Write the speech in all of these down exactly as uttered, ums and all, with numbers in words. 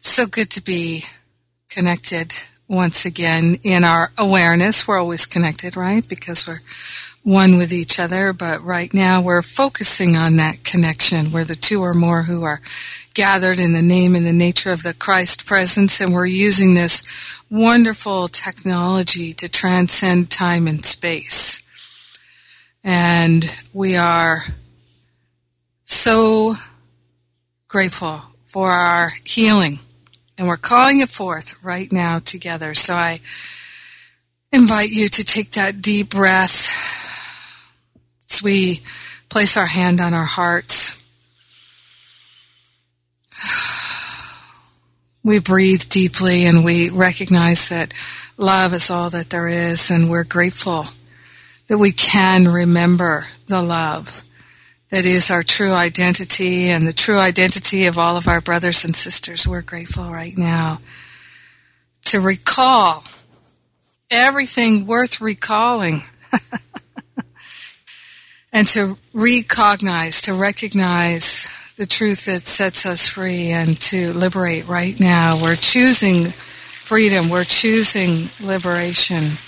So good to be connected once again in our awareness. We're always connected, right? Because we're one with each other. But right now we're focusing on that connection where the two or more who are gathered in the name and the nature of the Christ presence. And we're using this wonderful technology to transcend time and space. And we are so grateful for our healing, and we're calling it forth right now together. So I invite you to take that deep breath as we place our hand on our hearts. We breathe deeply, and we recognize that love is all that there is, and we're grateful that we can remember the love that is our true identity and the true identity of all of our brothers and sisters. We're grateful right now to recall everything worth recalling and to recognize, to recognize the truth that sets us free and to liberate right now. We're choosing freedom. We're choosing liberation.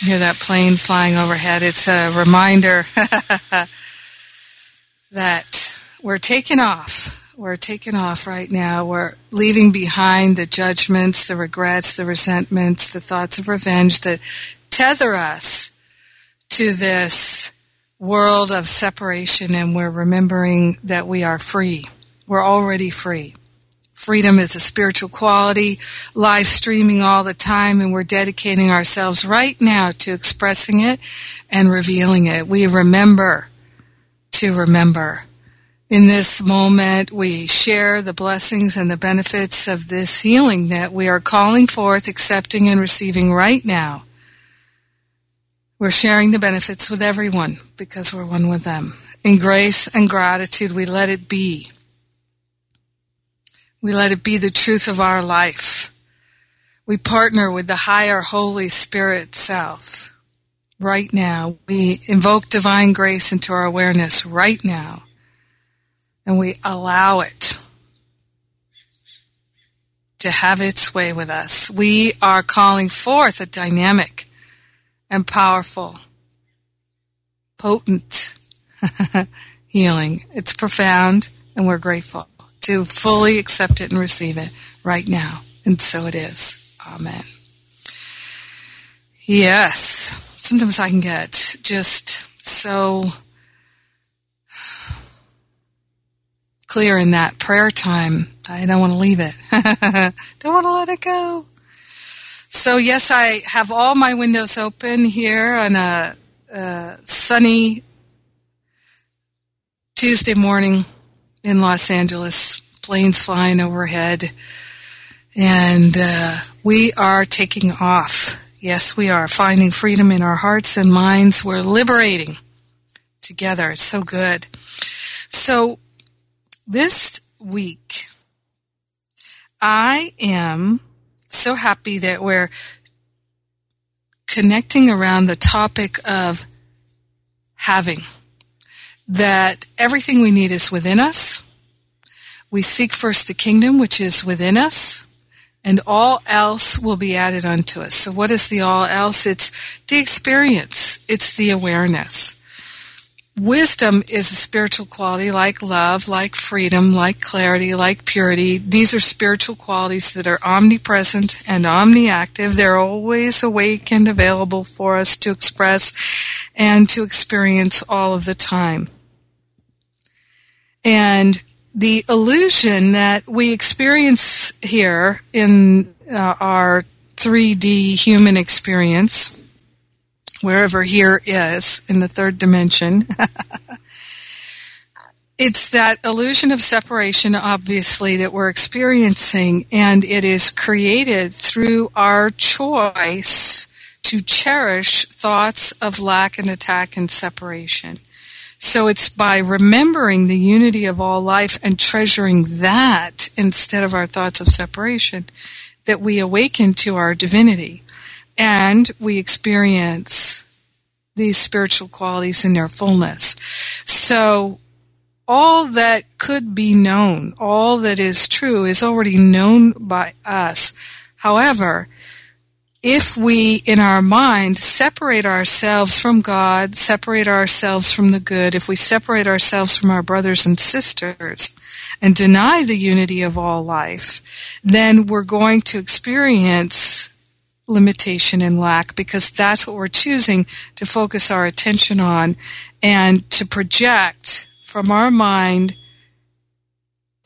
Hear that plane flying overhead. It's a reminder that we're taking off. We're taking off right now. We're leaving behind the judgments, the regrets, the resentments, the thoughts of revenge that tether us to this world of separation, and we're remembering that we are free. We're already free. Freedom is a spiritual quality, live streaming all the time, and we're dedicating ourselves right now to expressing it and revealing it. We remember to remember. In this moment, we share the blessings and the benefits of this healing that we are calling forth, accepting, and receiving right now. We're sharing the benefits with everyone because we're one with them. In grace and gratitude, we let it be. We let it be the truth of our life. We partner with the higher Holy Spirit self. Right now, we invoke divine grace into our awareness right now, and we allow it to have its way with us. We are calling forth a dynamic and powerful, potent healing. It's profound, and we're grateful to fully accept it and receive it right now. And so it is. Amen. Yes. Sometimes I can get just so clear in that prayer time. I don't want to leave it. Don't want to let it go. So yes, I have all my windows open here on a, a sunny Tuesday morning in Los Angeles, planes flying overhead, and uh, we are taking off. Yes, we are finding freedom in our hearts and minds. We're liberating together. It's so good. So this week, I am so happy that we're connecting around the topic of having. That everything we need is within us. We seek first the kingdom, which is within us. and all else will be added unto us. So what is the all else? It's the experience. It's the awareness. Wisdom is a spiritual quality like love, like freedom, like clarity, like purity. These are spiritual qualities that are omnipresent and omniactive. They're always awake and available for us to express and to experience all of the time. And the illusion that we experience here in uh, our three D human experience, wherever here is, in the third dimension, it's that illusion of separation, obviously, that we're experiencing, and it is created through our choice to cherish thoughts of lack and attack and separation. So it's by remembering the unity of all life and treasuring that instead of our thoughts of separation that we awaken to our divinity and we experience these spiritual qualities in their fullness. So all that could be known, all that is true, is already known by us. However, if we, in our mind, separate ourselves from God, separate ourselves from the good, if we separate ourselves from our brothers and sisters and deny the unity of all life, then we're going to experience limitation and lack, because that's what we're choosing to focus our attention on and to project from our mind,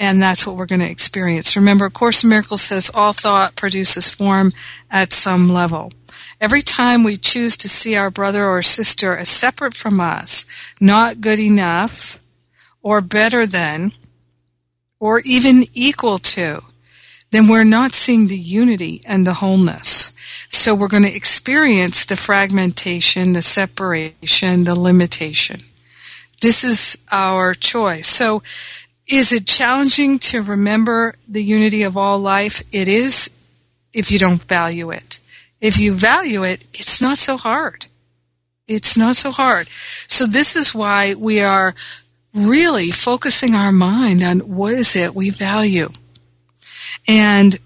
and that's what we're going to experience. Remember, A Course in Miracles says all thought produces form at some level. Every time we choose to see our brother or sister as separate from us, not good enough, or better than, or even equal to, then we're not seeing the unity and the wholeness. So we're going to experience the fragmentation, the separation, the limitation. This is our choice. So is it challenging to remember the unity of all life? It is, if you don't value it. If you value it, it's not so hard. It's not so hard. So this is why we are really focusing our mind on what is it we value. And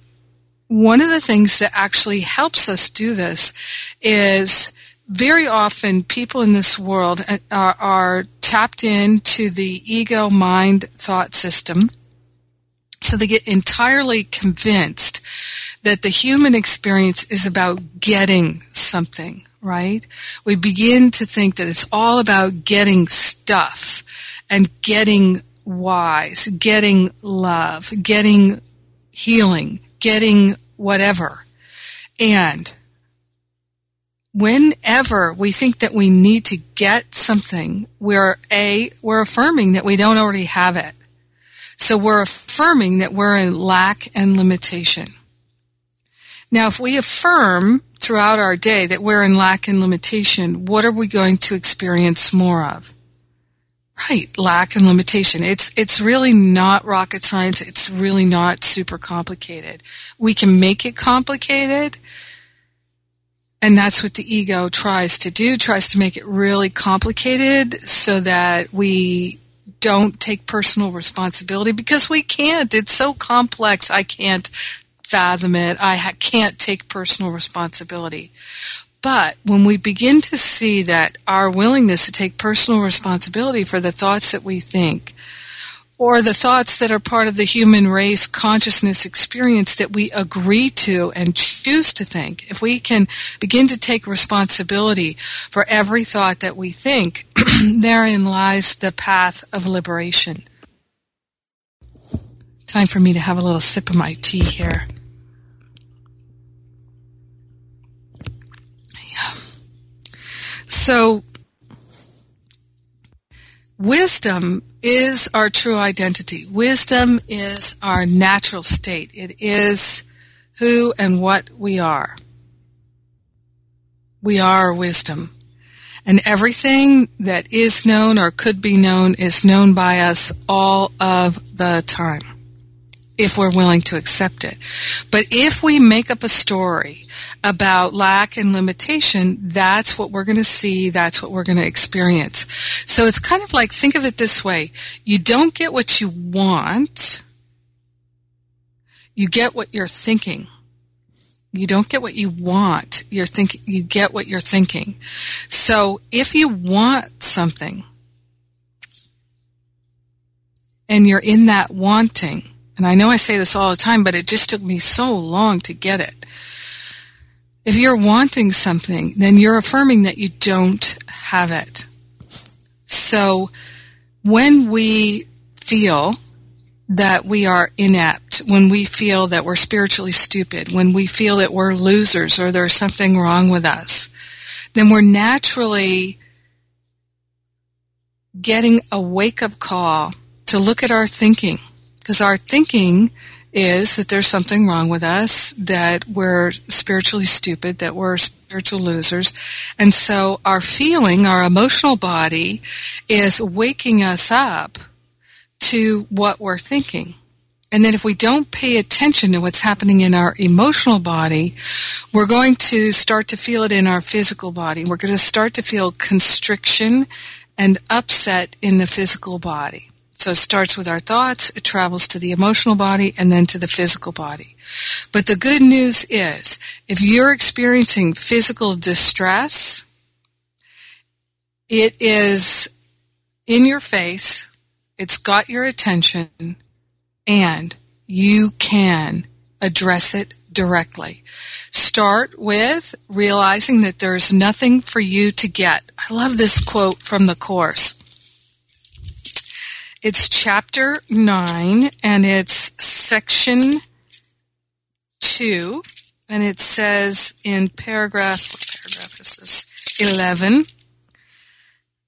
one of the things that actually helps us do this is very often people in this world are, are tapped into the ego mind thought system. So they get entirely convinced that the human experience is about getting something, right? We begin to think that it's all about getting stuff and getting wise, getting love, getting healing, getting whatever. And whenever we think that we need to get something, we're A, we're affirming that we don't already have it. So we're affirming that we're in lack and limitation. Now, if we affirm throughout our day that we're in lack and limitation, what are we going to experience more of? Right, lack and limitation. It's it's really not rocket science. It's really not super complicated. We can make it complicated, and that's what the ego tries to do, tries to make it really complicated so that we don't take personal responsibility, because we can't. It's so complex. I can't fathom it. I ha- can't take personal responsibility. But when we begin to see that our willingness to take personal responsibility for the thoughts that we think, or the thoughts that are part of the human race consciousness experience that we agree to and choose to think, if we can begin to take responsibility for every thought that we think, therein lies the path of liberation. Time for me to have a little sip of my tea here. So, wisdom is our true identity. Wisdom is our natural state. It is who and what we are. We are wisdom. And everything that is known or could be known is known by us all of the time, if we're willing to accept it. But if we make up a story about lack and limitation, that's what we're going to see, that's what we're going to experience. So it's kind of like, think of it this way. You don't get what you want, you get what you're thinking. You don't get what you want. You're thinking, you get what you're thinking. So if you want something and you're in that wanting, and I know I say this all the time, but it just took me so long to get it. If you're wanting something, then you're affirming that you don't have it. So when we feel that we are inept, when we feel that we're spiritually stupid, when we feel that we're losers or there's something wrong with us, then we're naturally getting a wake-up call to look at our thinking. Because our thinking is that there's something wrong with us, that we're spiritually stupid, that we're spiritual losers. And so our feeling, our emotional body, is waking us up to what we're thinking. And then if we don't pay attention to what's happening in our emotional body, we're going to start to feel it in our physical body. We're going to start to feel constriction and upset in the physical body. So it starts with our thoughts, it travels to the emotional body, and then to the physical body. But the good news is, if you're experiencing physical distress, it is in your face, it's got your attention, and you can address it directly. Start with realizing that there's nothing for you to get. I love this quote from the Course. It's Chapter nine, and it's Section two, and it says in paragraph, what paragraph is this? eleven,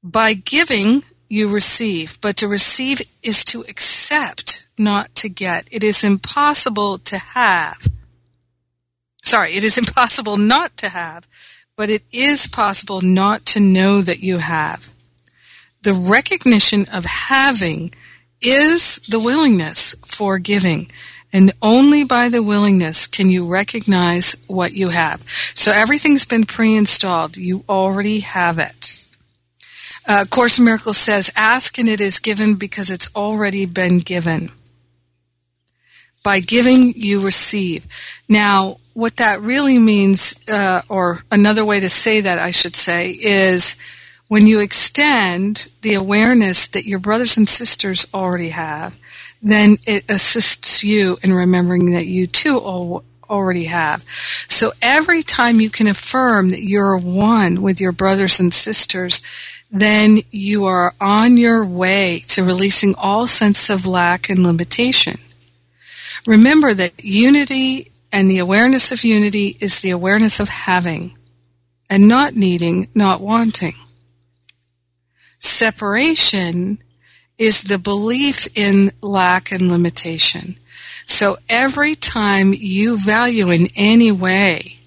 by giving you receive, but to receive is to accept, not to get. It is impossible to have. Sorry, it is impossible not to have, but it is possible not to know that you have. The recognition of having is the willingness for giving, and only by the willingness can you recognize what you have. So everything's been pre-installed. You already have it. Uh, Course in Miracles says, ask and it is given because it's already been given. By giving, you receive. Now, what that really means, uh, or another way to say that, I should say, is when you extend the awareness that your brothers and sisters already have, then it assists you in remembering that you too all already have. So every time you can affirm that you're one with your brothers and sisters, then you are on your way to releasing all sense of lack and limitation. Remember that unity and the awareness of unity is the awareness of having and not needing, not wanting. Separation is the belief in lack and limitation. So every time you value in any way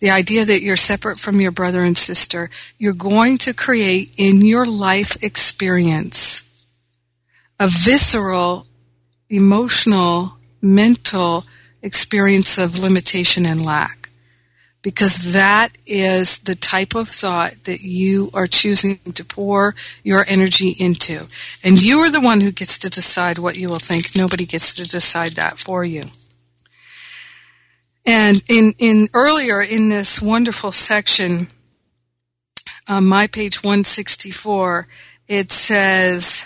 the idea that you're separate from your brother and sister, you're going to create in your life experience a visceral, emotional, mental experience of limitation and lack. Because that is the type of thought that you are choosing to pour your energy into. And you are the one who gets to decide what you will think. Nobody gets to decide that for you. And in, in earlier in this wonderful section, on my page one sixty-four, it says,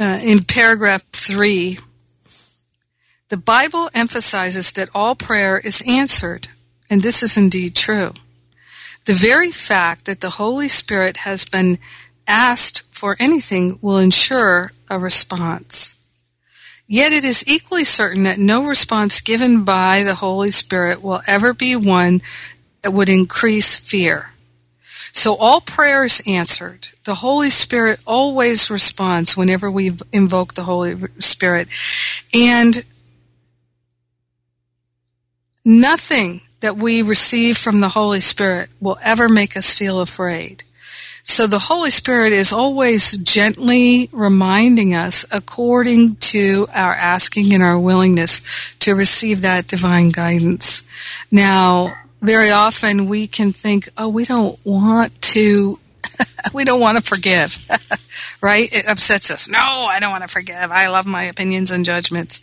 uh, in paragraph three, the Bible emphasizes that all prayer is answered, and this is indeed true. The very fact that the Holy Spirit has been asked for anything will ensure a response. Yet it is equally certain that no response given by the Holy Spirit will ever be one that would increase fear. So all prayer is answered. The Holy Spirit always responds whenever we invoke the Holy Spirit. And nothing that we receive from the Holy Spirit will ever make us feel afraid. So the Holy Spirit is always gently reminding us according to our asking and our willingness to receive that divine guidance. Now, very often we can think, oh, we don't want to, we don't want to forgive, right? It upsets us. No, I don't want to forgive. I love my opinions and judgments.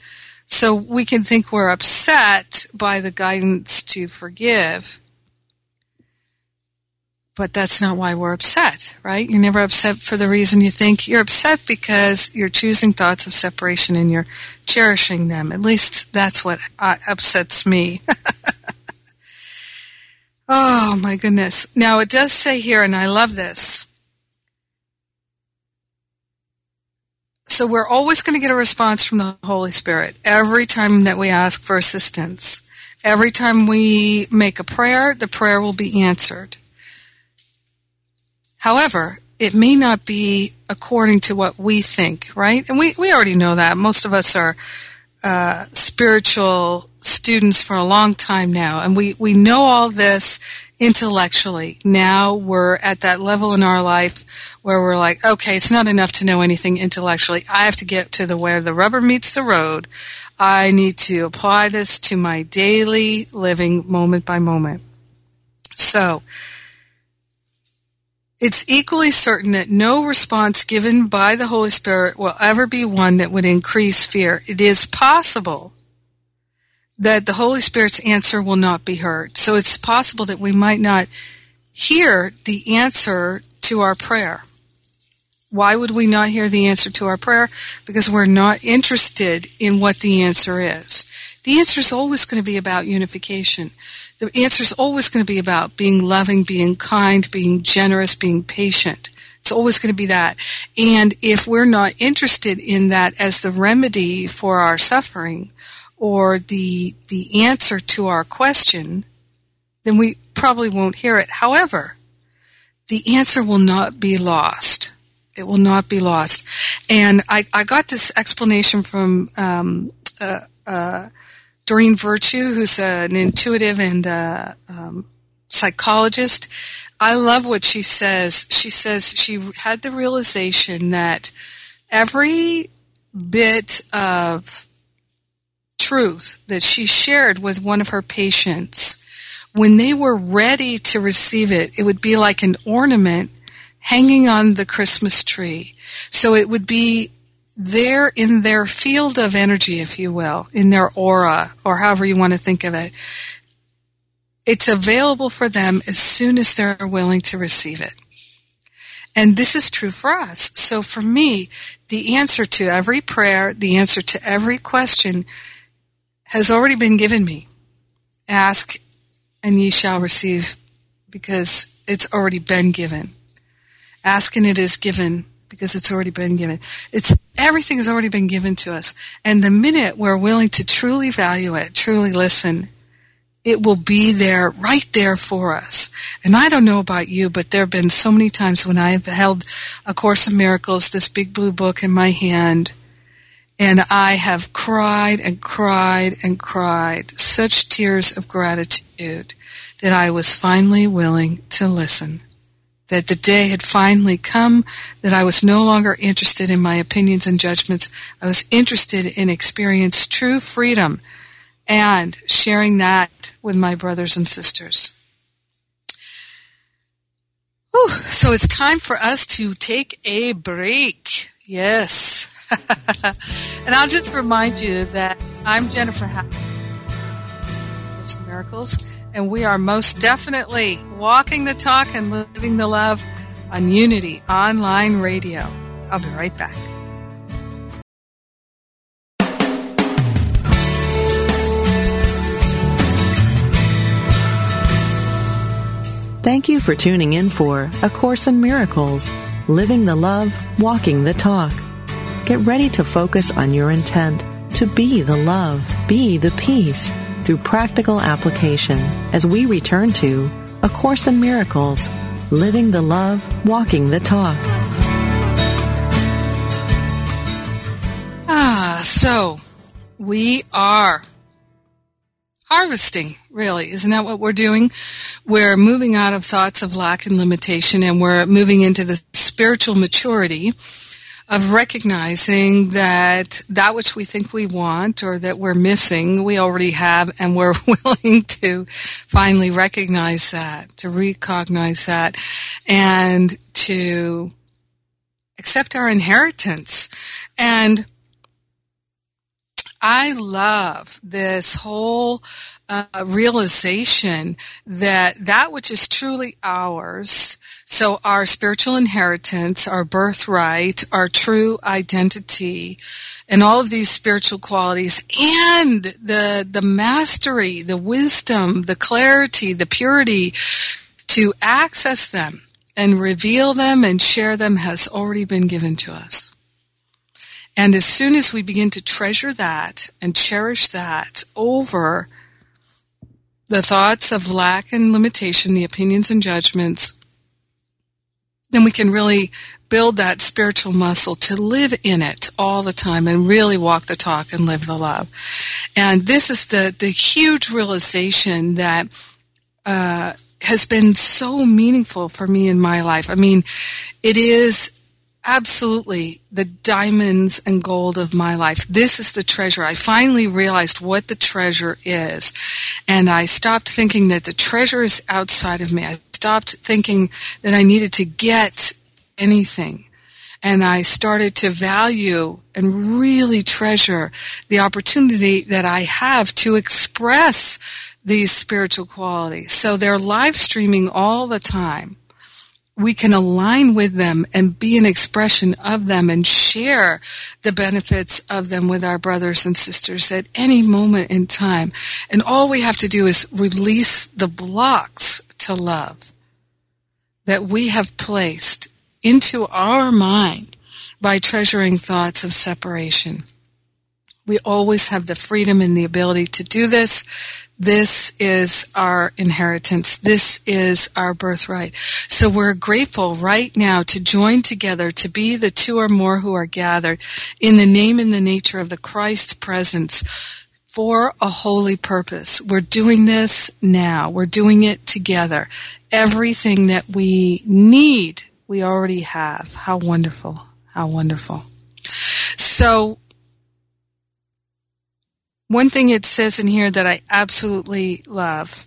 So we can think we're upset by the guidance to forgive, but that's not why we're upset, right? You're never upset for the reason you think. You're upset because you're choosing thoughts of separation and you're cherishing them. At least that's what upsets me. Oh, my goodness. Now, it does say here, and I love this, so we're always going to get a response from the Holy Spirit every time that we ask for assistance. Every time we make a prayer, the prayer will be answered. However, it may not be according to what we think, right? And we, we already know that. Most of us are uh, spiritual students for a long time now, and we, we know all this intellectually. Now we're at that level in our life where we're like, okay, it's not enough to know anything intellectually. I have to get to the where the rubber meets the road. I need to apply this to my daily living moment by moment. So it's equally certain that no response given by the Holy Spirit will ever be one that would increase fear. It is possible that the Holy Spirit's answer will not be heard. So it's possible that we might not hear the answer to our prayer. Why would we not hear the answer to our prayer? Because we're not interested in what the answer is. The answer is always going to be about unification. The answer is always going to be about being loving, being kind, being generous, being patient. It's always going to be that. And if we're not interested in that as the remedy for our suffering or the the answer to our question, then we probably won't hear it. However, the answer will not be lost. It will not be lost. And I, I got this explanation from um, uh, uh, Doreen Virtue, who's an intuitive and uh, um, psychologist. I love what she says. She says she had the realization that every bit of truth that she shared with one of her patients, when they were ready to receive it, it would be like an ornament hanging on the Christmas tree. So it would be there in their field of energy, if you will, in their aura, or however you want to think of it. It's available for them as soon as they're willing to receive it. And this is true for us. So for me, the answer to every prayer, the answer to every question has already been given me. Ask and ye shall receive, because it's already been given. Ask and it is given, because it's already been given. It's everything has already been given to us. And the minute we're willing to truly value it, truly listen, it will be there, right there for us. And I don't know about you, but there have been so many times when I have held A Course in Miracles, this big blue book in my hand, and I have cried and cried and cried, such tears of gratitude, that I was finally willing to listen, that the day had finally come, that I was no longer interested in my opinions and judgments. I was interested in experience true freedom and sharing that with my brothers and sisters. Whew. So it's time for us to take a break. Yes. And I'll just remind you that I'm Jennifer Hadley, Course in Miracles, and we are most definitely walking the talk and living the love on Unity Online Radio. I'll be right back. Thank you for tuning in for A Course in Miracles, Living the Love, Walking the Talk. Get ready to focus on your intent to be the love, be the peace, through practical application as we return to A Course in Miracles, Living the Love, Walking the Talk. Ah, so we are harvesting, really. Isn't that what we're doing? We're moving out of thoughts of lack and limitation, and we're moving into the spiritual maturity of recognizing that that which we think we want or that we're missing, we already have, and we're willing to finally recognize that, to recognize that, and to accept our inheritance. And I love this whole uh, realization that that which is truly ours, so our spiritual inheritance, our birthright, our true identity, and all of these spiritual qualities, and the the mastery, the wisdom, the clarity, the purity to access them and reveal them and share them has already been given to us. And as soon as we begin to treasure that and cherish that over the thoughts of lack and limitation, the opinions and judgments, then we can really build that spiritual muscle to live in it all the time and really walk the talk and live the love. And this is the, the huge realization that uh, has been so meaningful for me in my life. I mean, it is absolutely the diamonds and gold of my life. This is the treasure. I finally realized what the treasure is. And I stopped thinking that the treasure is outside of me. I stopped thinking that I needed to get anything. And I started to value and really treasure the opportunity that I have to express these spiritual qualities. So they're live streaming all the time. We can align with them and be an expression of them and share the benefits of them with our brothers and sisters at any moment in time. And all we have to do is release the blocks to love that we have placed into our mind by treasuring thoughts of separation. We always have the freedom and the ability to do this. This is our inheritance. This is our birthright. So we're grateful right now to join together, to be the two or more who are gathered in the name and the nature of the Christ presence for a holy purpose. We're doing this now. We're doing it together. Everything that we need, we already have. How wonderful. How wonderful. So one thing it says in here that I absolutely love.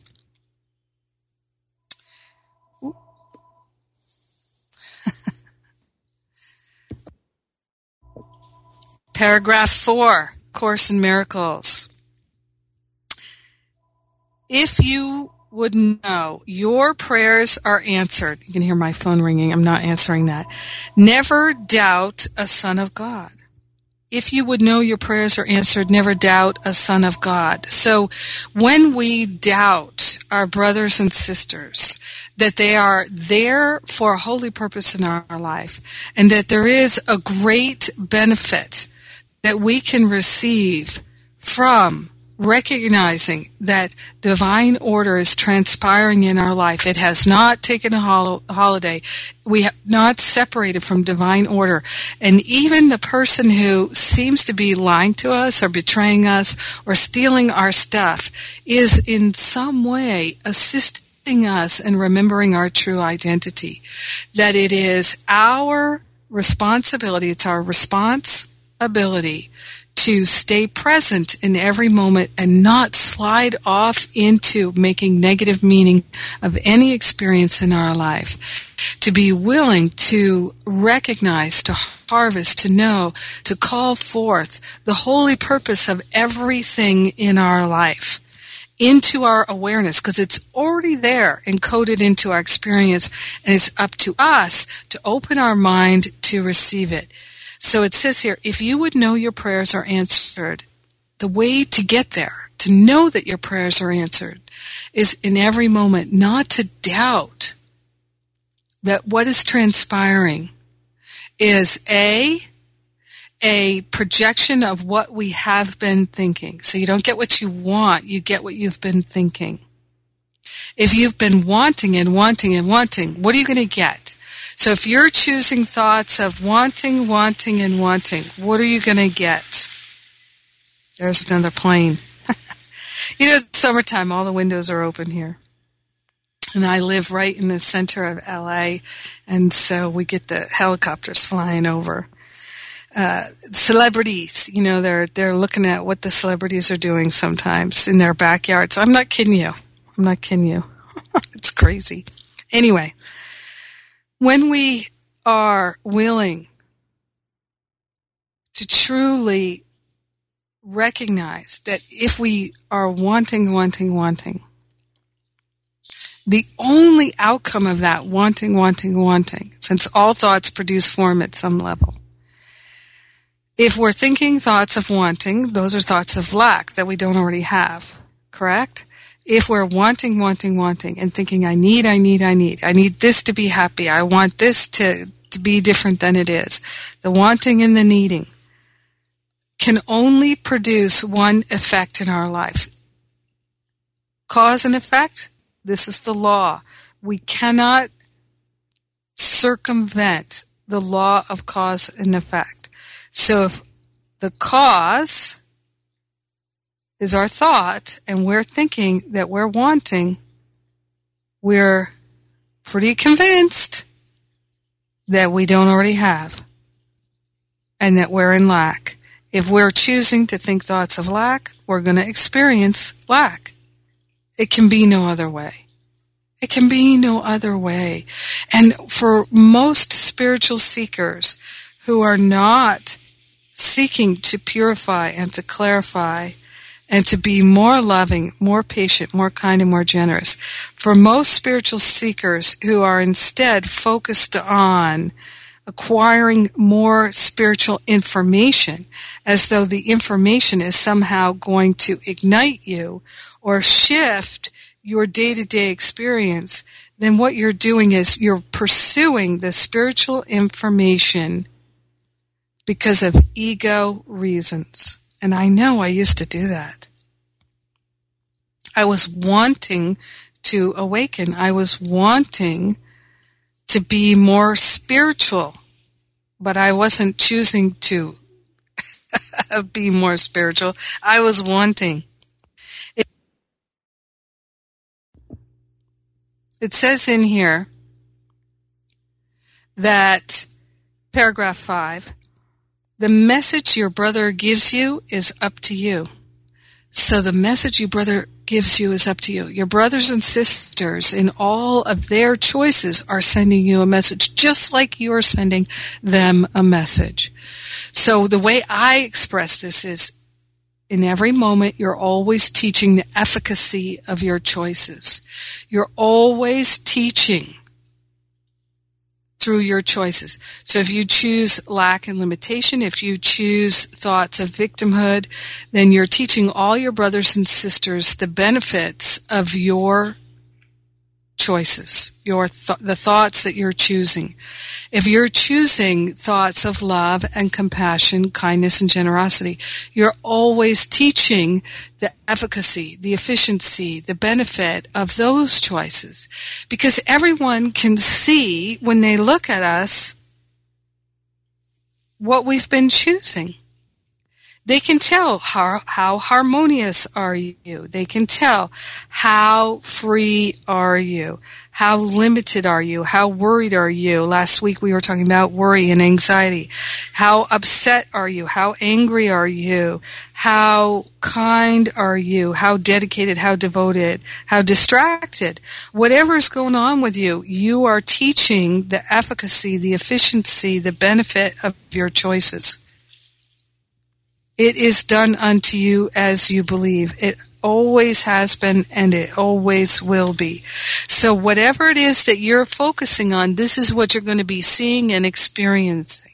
Paragraph four, Course in Miracles. If you would know, your prayers are answered. You can hear my phone ringing. I'm not answering that. Never doubt a son of God. If you would know your prayers are answered, never doubt a son of God. So when we doubt our brothers and sisters, that they are there for a holy purpose in our life, and that there is a great benefit that we can receive from recognizing that divine order is transpiring in our life. It has not taken a hol- holiday. We have not separated from divine order. And even the person who seems to be lying to us or betraying us or stealing our stuff is in some way assisting us in remembering our true identity. That it is our responsibility, it's our responsibility to stay present in every moment and not slide off into making negative meaning of any experience in our life. To be willing to recognize, to harvest, to know, to call forth the holy purpose of everything in our life into our awareness, because it's already there, encoded into our experience, and it's up to us to open our mind to receive it. So it says here, if you would know your prayers are answered, the way to get there, to know that your prayers are answered, is in every moment not to doubt that what is transpiring is A, a projection of what we have been thinking. So you don't get what you want, you get what you've been thinking. If you've been wanting and wanting and wanting, what are you going to get? So if you're choosing thoughts of wanting, wanting, and wanting, what are you going to get? There's another plane. You know, it's summertime, all the windows are open here. And I live right in the center of L A, and so we get the helicopters flying over. Uh, celebrities, you know, they're they're looking at what the celebrities are doing sometimes in their backyards. I'm not kidding you. I'm not kidding you. It's crazy. Anyway. When we are willing to truly recognize that if we are wanting, wanting, wanting, the only outcome of that wanting, wanting, wanting, since all thoughts produce form at some level, if we're thinking thoughts of wanting, those are thoughts of lack that we don't already have, correct? If we're wanting, wanting, wanting, and thinking, I need, I need, I need, I need this to be happy, I want this to, to be different than it is, the wanting and the needing can only produce one effect in our life. Cause and effect, this is the law. We cannot circumvent the law of cause and effect. So if the cause is our thought and we're thinking that we're wanting, we're pretty convinced that we don't already have and that we're in lack. If we're choosing to think thoughts of lack, we're going to experience lack. It can be no other way. It can be no other way. And for most spiritual seekers who are not seeking to purify and to clarify and to be more loving, more patient, more kind, and more generous, for most spiritual seekers who are instead focused on acquiring more spiritual information, as though the information is somehow going to ignite you or shift your day-to-day experience, then what you're doing is you're pursuing the spiritual information because of ego reasons. And I know I used to do that. I was wanting to awaken. I was wanting to be more spiritual, but I wasn't choosing to be more spiritual. I was wanting. It, it says in here that, paragraph five, the message your brother gives you is up to you. So the message your brother gives you is up to you. Your brothers and sisters in all of their choices are sending you a message, just like you're sending them a message. So the way I express this is, in every moment, you're always teaching the efficacy of your choices. You're always teaching through your choices. So if you choose lack and limitation, if you choose thoughts of victimhood, then you're teaching all your brothers and sisters the benefits of your choices, your th- the thoughts that you're choosing. If you're choosing thoughts of love and compassion, kindness and generosity, you're always teaching the efficacy, the efficiency, the benefit of those choices. Because everyone can see when they look at us what we've been choosing. They can tell how, how harmonious are you. They can tell how free are you. How limited are you? How worried are you? Last week we were talking about worry and anxiety. How upset are you? How angry are you? How kind are you? How dedicated? How devoted? How distracted? Whatever's going on with you, you are teaching the efficacy, the efficiency, the benefit of your choices. It is done unto you as you believe. It always has been and it always will be. So whatever it is that you're focusing on, this is what you're going to be seeing and experiencing.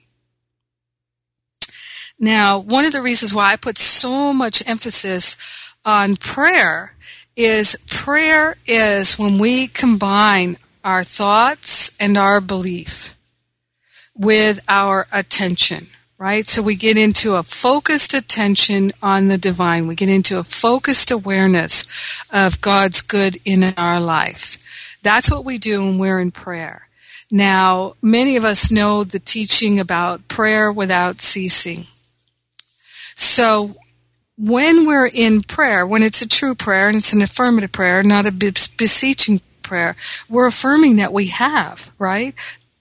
Now, one of the reasons why I put so much emphasis on prayer is prayer is when we combine our thoughts and our belief with our attention. Right? So we get into a focused attention on the divine. We get into a focused awareness of God's good in our life. That's what we do when we're in prayer. Now, many of us know the teaching about prayer without ceasing. So when we're in prayer, when it's a true prayer and it's an affirmative prayer, not a beseeching prayer, we're affirming that we have, right?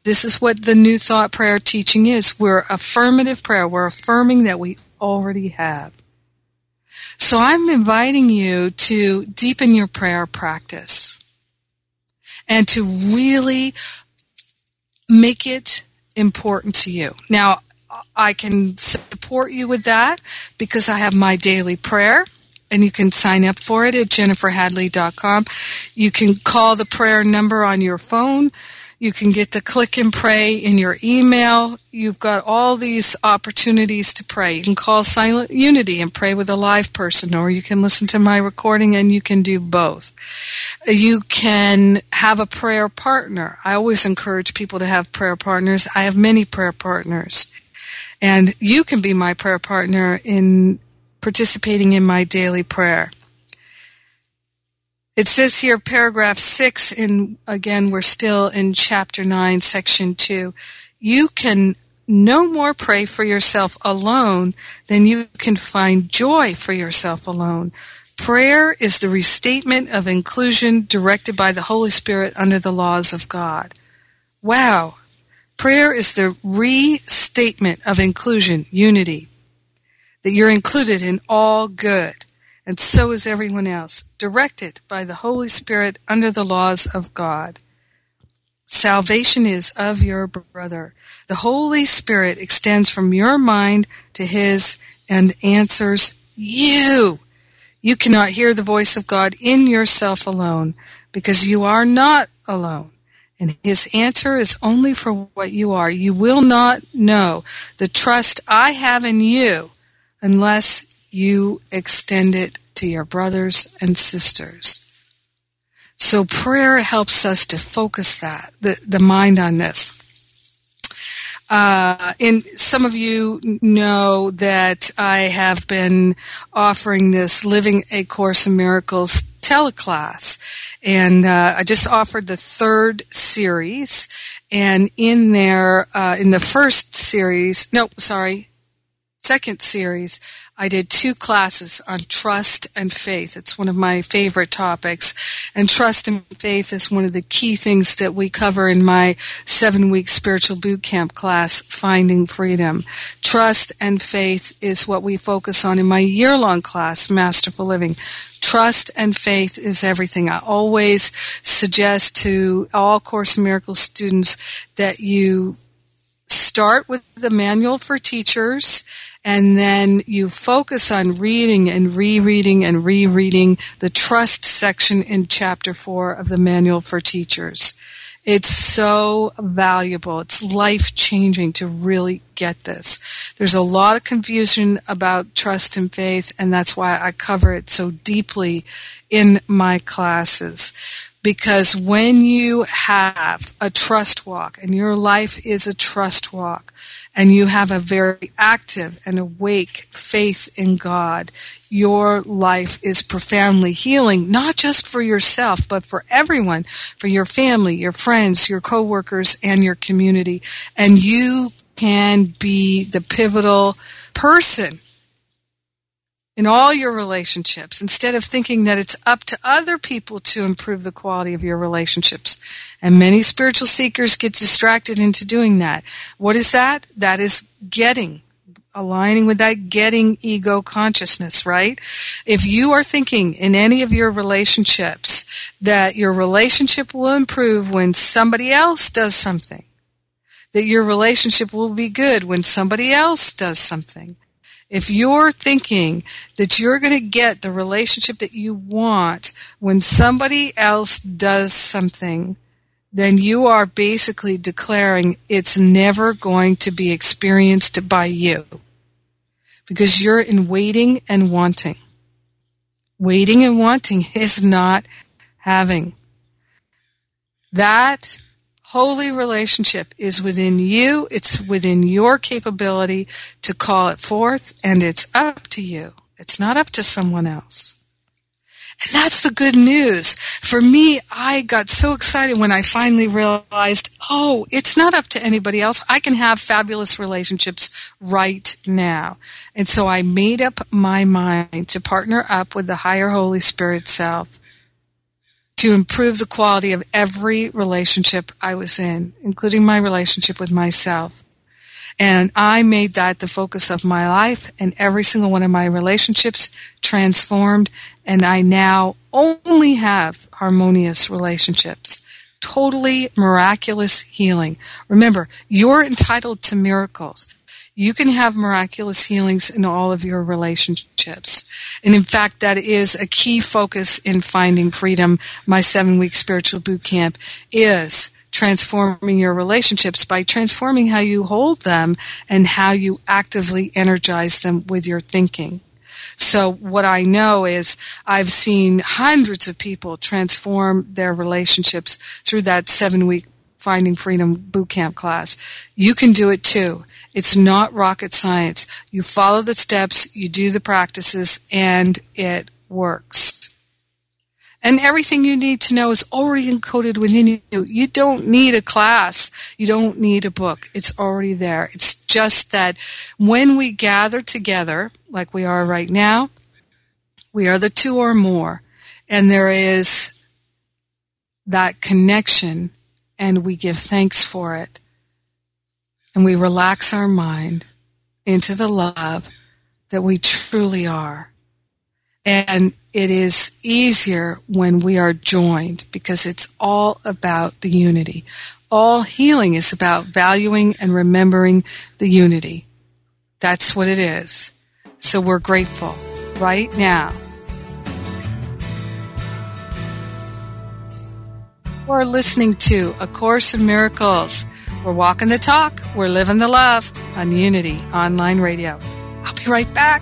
This is what the New Thought prayer teaching is. We're affirmative prayer. We're affirming that we already have. So I'm inviting you to deepen your prayer practice and to really make it important to you. Now, I can support you with that because I have my daily prayer, and you can sign up for it at jennifer hadley dot com. You can call the prayer number on your phone. You can get the click and pray in your email. You've got all these opportunities to pray. You can call Silent Unity and pray with a live person, or you can listen to my recording, and you can do both. You can have a prayer partner. I always encourage people to have prayer partners. I have many prayer partners. And you can be my prayer partner in participating in my daily prayer. It says here, paragraph six, and again, we're still in chapter nine, section two. You can no more pray for yourself alone than you can find joy for yourself alone. Prayer is the restatement of inclusion directed by the Holy Spirit under the laws of God. Wow. Prayer is the restatement of inclusion, unity, that you're included in all good. And so is everyone else, directed by the Holy Spirit under the laws of God. Salvation is of your brother. The Holy Spirit extends from your mind to his and answers you. You cannot hear the voice of God in yourself alone, because you are not alone. And his answer is only for what you are. You will not know the trust I have in you unless you extend it to your brothers and sisters. So prayer helps us to focus that, the, the mind on this. Uh, and some of you know that I have been offering this Living A Course in Miracles teleclass. And uh, I just offered the third series. And in there, uh, in the first series, no, sorry, second series, I did two classes on trust and faith. It's one of my favorite topics. And trust and faith is one of the key things that we cover in my seven-week spiritual boot camp class, Finding Freedom. Trust and faith is what we focus on in my year-long class, Masterful Living. Trust and faith is everything. I always suggest to all Course in Miracles students that you start with the Manual for Teachers, and then you focus on reading and rereading and rereading the trust section in Chapter four of the Manual for Teachers. It's so valuable. It's life-changing to really get this. There's a lot of confusion about trust and faith, and that's why I cover it so deeply in my classes. Because when you have a trust walk, and your life is a trust walk, and you have a very active and awake faith in God, your life is profoundly healing, not just for yourself, but for everyone, for your family, your friends, your coworkers, and your community. And you can be the pivotal person in all your relationships, instead of thinking that it's up to other people to improve the quality of your relationships. And many spiritual seekers get distracted into doing that. What is that? That is getting, aligning with that getting ego consciousness, right? If you are thinking in any of your relationships that your relationship will improve when somebody else does something, that your relationship will be good when somebody else does something, if you're thinking that you're going to get the relationship that you want when somebody else does something, then you are basically declaring it's never going to be experienced by you, because you're in waiting and wanting. Waiting and wanting is not having. That holy relationship is within you. It's within your capability to call it forth, and it's up to you. It's not up to someone else. And that's the good news. For me, I got so excited when I finally realized, oh, it's not up to anybody else. I can have fabulous relationships right now. And so I made up my mind to partner up with the higher Holy Spirit self to improve the quality of every relationship I was in, including my relationship with myself. And I made that the focus of my life, and every single one of my relationships transformed, and I now only have harmonious relationships. Totally miraculous healing. Remember, you're entitled to miracles. you can have miraculous healings in all of your relationships. And in fact, that is a key focus in Finding Freedom, my seven-week spiritual boot camp, is transforming your relationships by transforming how you hold them and how you actively energize them with your thinking. So what I know is I've seen hundreds of people transform their relationships through that seven-week Finding Freedom bootcamp class. You can do it too. It's not rocket science. You follow the steps, you do the practices, and it works. And everything you need to know is already encoded within you. You don't need a class. You don't need a book. It's already there. It's just that when we gather together, like we are right now, we are the two or more. And there is that connection, and we give thanks for it. And we relax our mind into the love that we truly are. And it is easier when we are joined, because it's all about the unity. All healing is about valuing and remembering the unity. That's what it is. So we're grateful right now. We're listening to A Course in Miracles. We're walking the talk. We're living the love on Unity Online Radio. I'll be right back.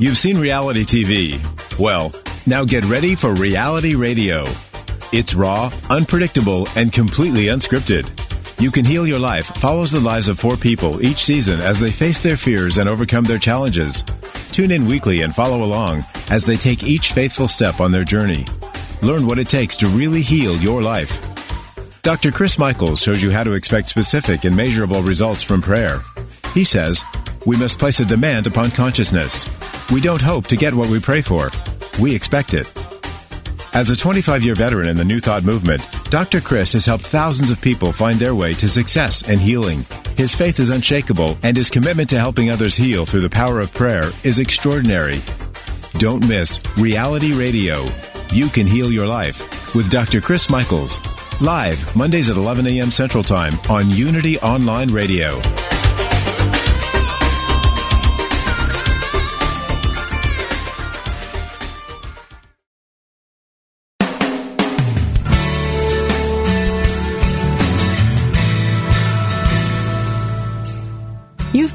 You've seen reality T V. Well, now get ready for Reality Radio. It's raw, unpredictable, and completely unscripted. You Can Heal Your Life follows the lives of four people each season as they face their fears and overcome their challenges. Tune in weekly and follow along as they take each faithful step on their journey. Learn what it takes to really heal your life. Doctor Chris Michaels shows you how to expect specific and measurable results from prayer. He says, "We must place a demand upon consciousness. We don't hope to get what we pray for. We expect it." As a twenty-five-year veteran in the New Thought movement, Doctor Chris has helped thousands of people find their way to success and healing. His faith is unshakable, and his commitment to helping others heal through the power of prayer is extraordinary. Don't miss Reality Radio. You Can Heal Your Life with Doctor Chris Michaels. Live Mondays at eleven a.m. Central Time on Unity Online Radio. You've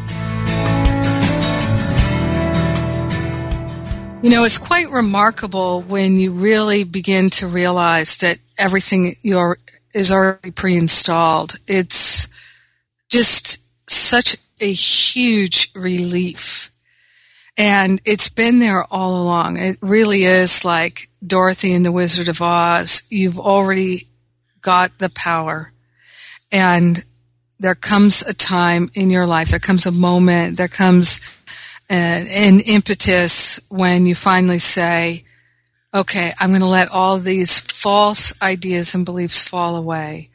You know, it's quite remarkable when you really begin to realize that everything you're, is already pre-installed. It's just such a huge relief. And it's been there all along. It really is like Dorothy and The Wizard of Oz. You've already got the power. And there comes a time in your life, there comes a moment, there comes And an impetus when you finally say, okay, I'm going to let all these false ideas and beliefs fall away,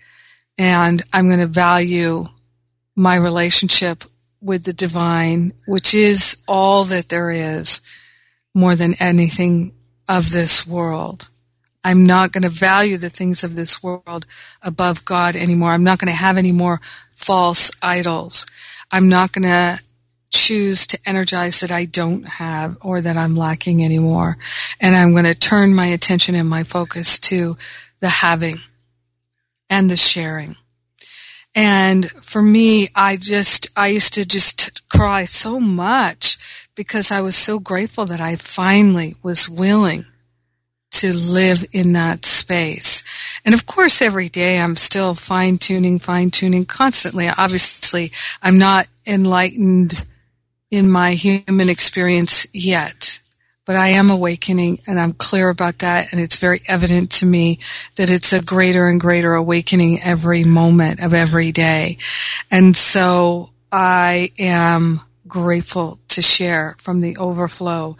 and I'm going to value my relationship with the divine, which is all that there is, more than anything of this world. I'm not going to value the things of this world above God anymore. I'm not going to have any more false idols. I'm not going to choose to energize that I don't have or that I'm lacking anymore. And I'm going to turn my attention and my focus to the having and the sharing. And for me, I just, I used to just cry so much because I was so grateful that I finally was willing to live in that space. And of course, every day I'm still fine tuning, fine tuning constantly. Obviously, I'm not enlightened in my human experience yet, but I am awakening, and I'm clear about that, and it's very evident to me that it's a greater and greater awakening every moment of every day. And so I am grateful to share from the overflow.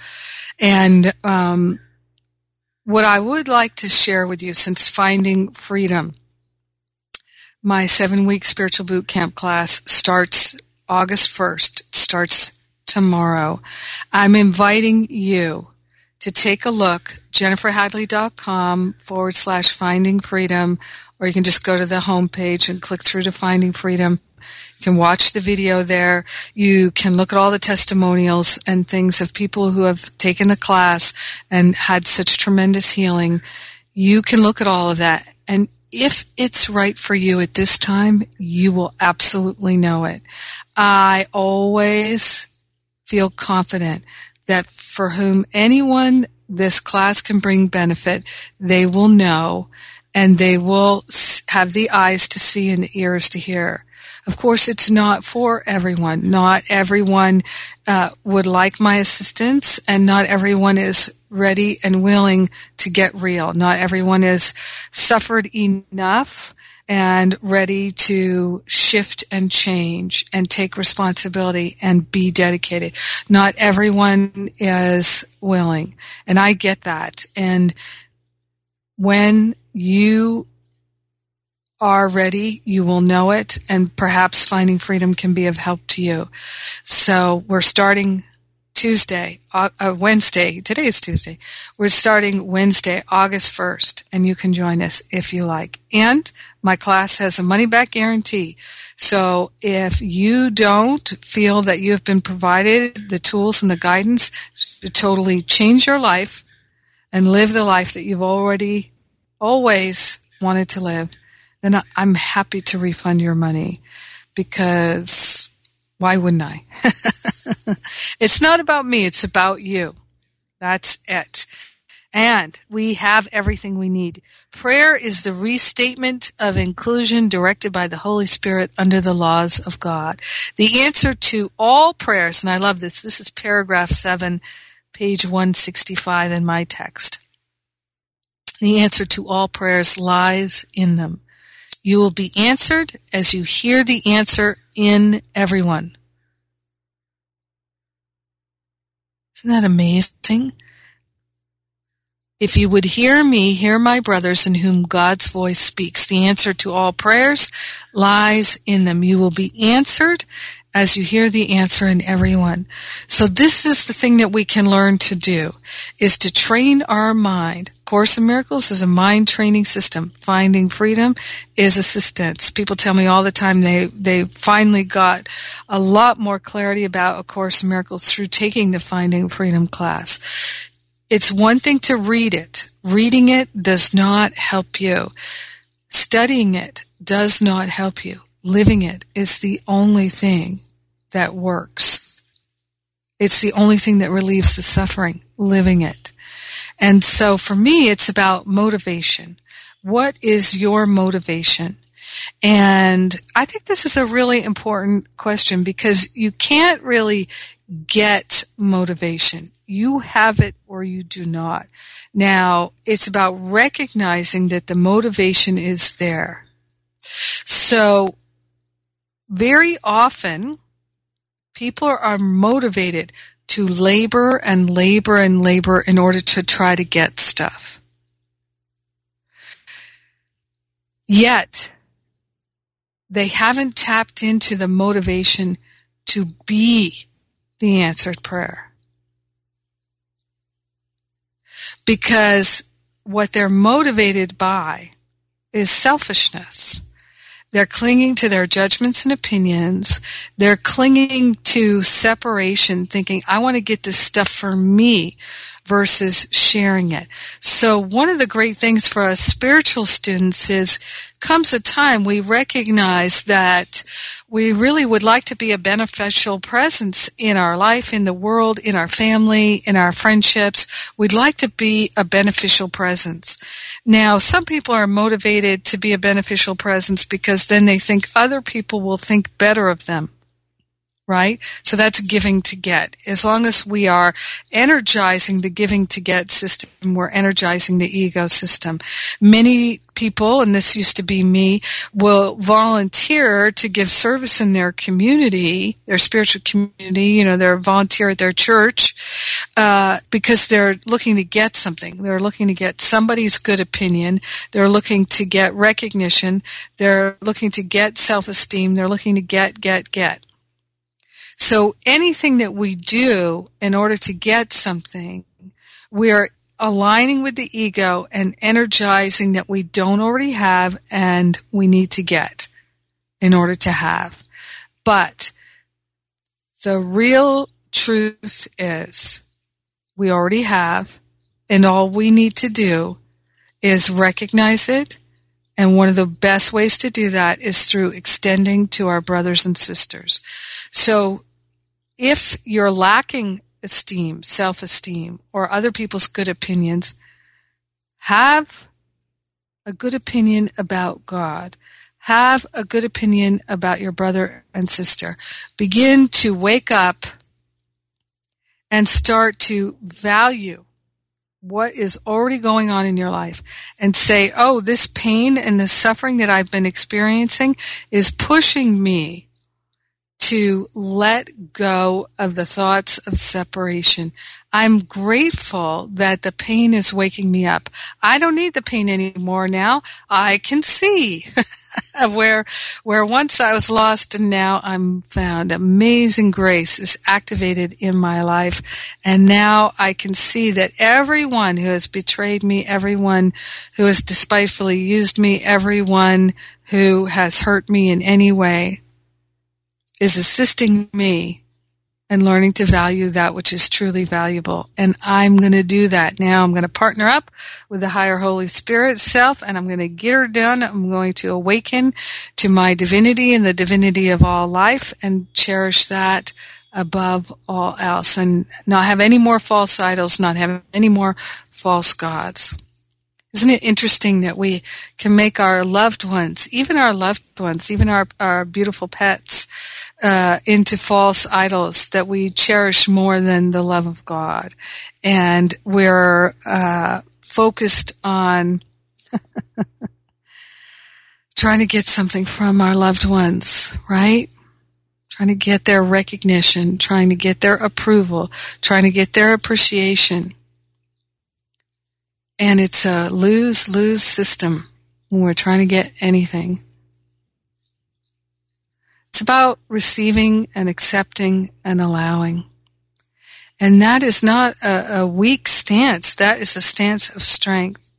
And um, what I would like to share with you, since Finding Freedom, my seven-week spiritual boot camp class starts August first. It starts tomorrow. I'm inviting you to take a look, jenniferhadley.com forward slash Finding Freedom, or you can just go to the homepage and click through to Finding Freedom. You can watch the video there. You can look at all the testimonials and things of people who have taken the class and had such tremendous healing. You can look at all of that, and if it's right for you at this time, you will absolutely know it. I always feel confident that for whom anyone this class can bring benefit, they will know, and they will have the eyes to see and the ears to hear. Of course, it's not for everyone. Not everyone uh, would like my assistance, and not everyone is ready and willing to get real. Not everyone has suffered enough and ready to shift and change and take responsibility and be dedicated. Not everyone is willing, and I get that. And when you are ready, you will know it, and perhaps Finding Freedom can be of help to you. So we're starting Tuesday, uh, Wednesday. Today is Tuesday. We're starting Wednesday, August first, and you can join us if you like. And my class has a money-back guarantee. So if you don't feel that you have been provided the tools and the guidance to totally change your life and live the life that you've already always wanted to live, then I'm happy to refund your money, because why wouldn't I? It's not about me. It's about you. That's it. And we have everything we need. Prayer is the restatement of inclusion directed by the Holy Spirit under the laws of God. The answer to all prayers, and I love this, this is paragraph seven, page one sixty-five in my text. The answer to all prayers lies in them. You will be answered as you hear the answer in everyone. Isn't that amazing? If you would hear me, hear my brothers in whom God's voice speaks. The answer to all prayers lies in them. You will be answered as you hear the answer in everyone. So this is the thing that we can learn to do, is to train our mind. Course in Miracles is a mind training system. Finding Freedom is assistance. People tell me all the time they, they finally got a lot more clarity about A Course in Miracles through taking the Finding Freedom class. It's one thing to read it. Reading it does not help you. Studying it does not help you. Living it is the only thing that works. It's the only thing that relieves the suffering, living it. And so for me, it's about motivation. What is your motivation? And I think this is a really important question, because you can't really get motivation. You have it or you do not. Now, it's about recognizing that the motivation is there. So very often, people are motivated to labor and labor and labor in order to try to get stuff. Yet, they haven't tapped into the motivation to be the answered prayer. Because what they're motivated by is selfishness. They're clinging to their judgments and opinions. They're clinging to separation, thinking, I want to get this stuff for me, versus sharing it. So one of the great things for us spiritual students is comes a time we recognize that we really would like to be a beneficial presence in our life, in the world, in our family, in our friendships. We'd like to be a beneficial presence. Now, some people are motivated to be a beneficial presence because then they think other people will think better of them. Right? So that's giving to get. As long as we are energizing the giving to get system, we're energizing the ego system. Many people, and this used to be me, will volunteer to give service in their community, their spiritual community, you know, they're a volunteer at their church, uh, because they're looking to get something. They're looking to get somebody's good opinion. They're looking to get recognition. They're looking to get self-esteem. They're looking to get, get, get. So anything that we do in order to get something, we are aligning with the ego and energizing that we don't already have and we need to get in order to have. But the real truth is we already have, and all we need to do is recognize it. And one of the best ways to do that is through extending to our brothers and sisters. So if you're lacking esteem, self-esteem, or other people's good opinions, have a good opinion about God. Have a good opinion about your brother and sister. Begin to wake up and start to value what is already going on in your life and say, oh, this pain and this suffering that I've been experiencing is pushing me to let go of the thoughts of separation. I'm grateful that the pain is waking me up. I don't need the pain anymore now. I can see where where once I was lost and now I'm found. Amazing grace is activated in my life. And now I can see that everyone who has betrayed me, everyone who has despitefully used me, everyone who has hurt me in any way is assisting me and learning to value that which is truly valuable. And I'm going to do that. Now I'm going to partner up with the higher Holy Spirit self, and I'm going to get her done. I'm going to awaken to my divinity and the divinity of all life and cherish that above all else, and not have any more false idols, not have any more false gods. Isn't it interesting that we can make our loved ones, even our loved ones, even our, our beautiful pets, uh, into false idols that we cherish more than the love of God. And we're uh, focused on trying to get something from our loved ones, right? Trying to get their recognition, trying to get their approval, trying to get their appreciation. And it's a lose-lose system when we're trying to get anything. It's about receiving and accepting and allowing. And that is not a, a weak stance. That is a stance of strength.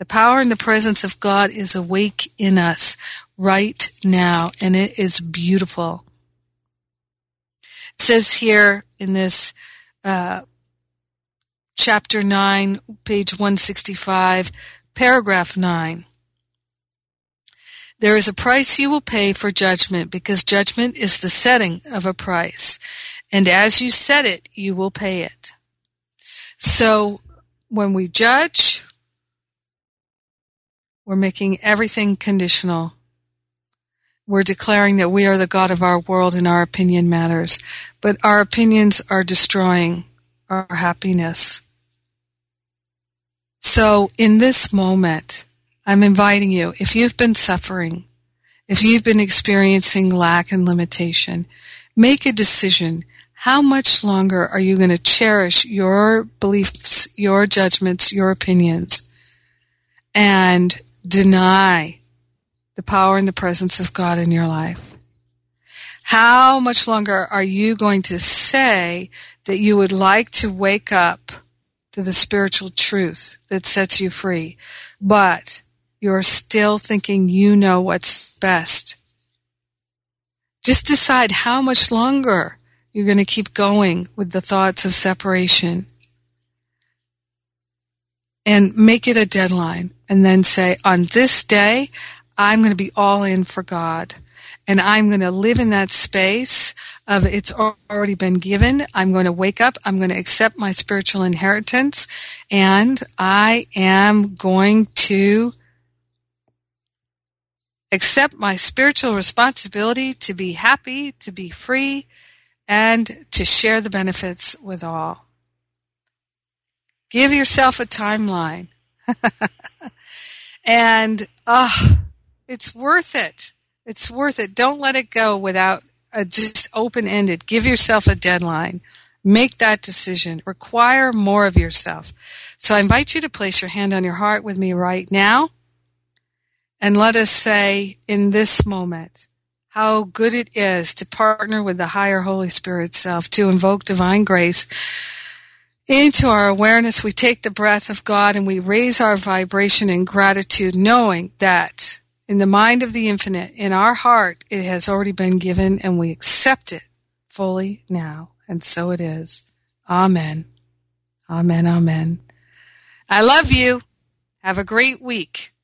The power and the presence of God is awake in us right now, and it is beautiful. It says here in this uh Chapter nine, page one sixty-five, paragraph nine. There is a price you will pay for judgment, because judgment is the setting of a price. And as you set it, you will pay it. So when we judge, we're making everything conditional. We're declaring that we are the God of our world and our opinion matters. But our opinions are destroying our happiness. So in this moment, I'm inviting you, if you've been suffering, if you've been experiencing lack and limitation, make a decision. How much longer are you going to cherish your beliefs, your judgments, your opinions, and deny the power and the presence of God in your life? How much longer are you going to say that you would like to wake up to the spiritual truth that sets you free, but you're still thinking you know what's best. Just decide how much longer you're going to keep going with the thoughts of separation. And make it a deadline. And then say, on this day, I'm going to be all in for God. And I'm going to live in that space of it's already been given. I'm going to wake up. I'm going to accept my spiritual inheritance. And I am going to accept my spiritual responsibility to be happy, to be free, and to share the benefits with all. Give yourself a timeline. And, oh, it's worth it. It's worth it. Don't let it go without a just open-ended. Give yourself a deadline. Make that decision. Require more of yourself. So I invite you to place your hand on your heart with me right now. And let us say in this moment how good it is to partner with the higher Holy Spirit self, to invoke divine grace into our awareness. We take the breath of God and we raise our vibration in gratitude, knowing that in the mind of the infinite, in our heart, it has already been given and we accept it fully now. And so it is. Amen. Amen. Amen. I love you. Have a great week.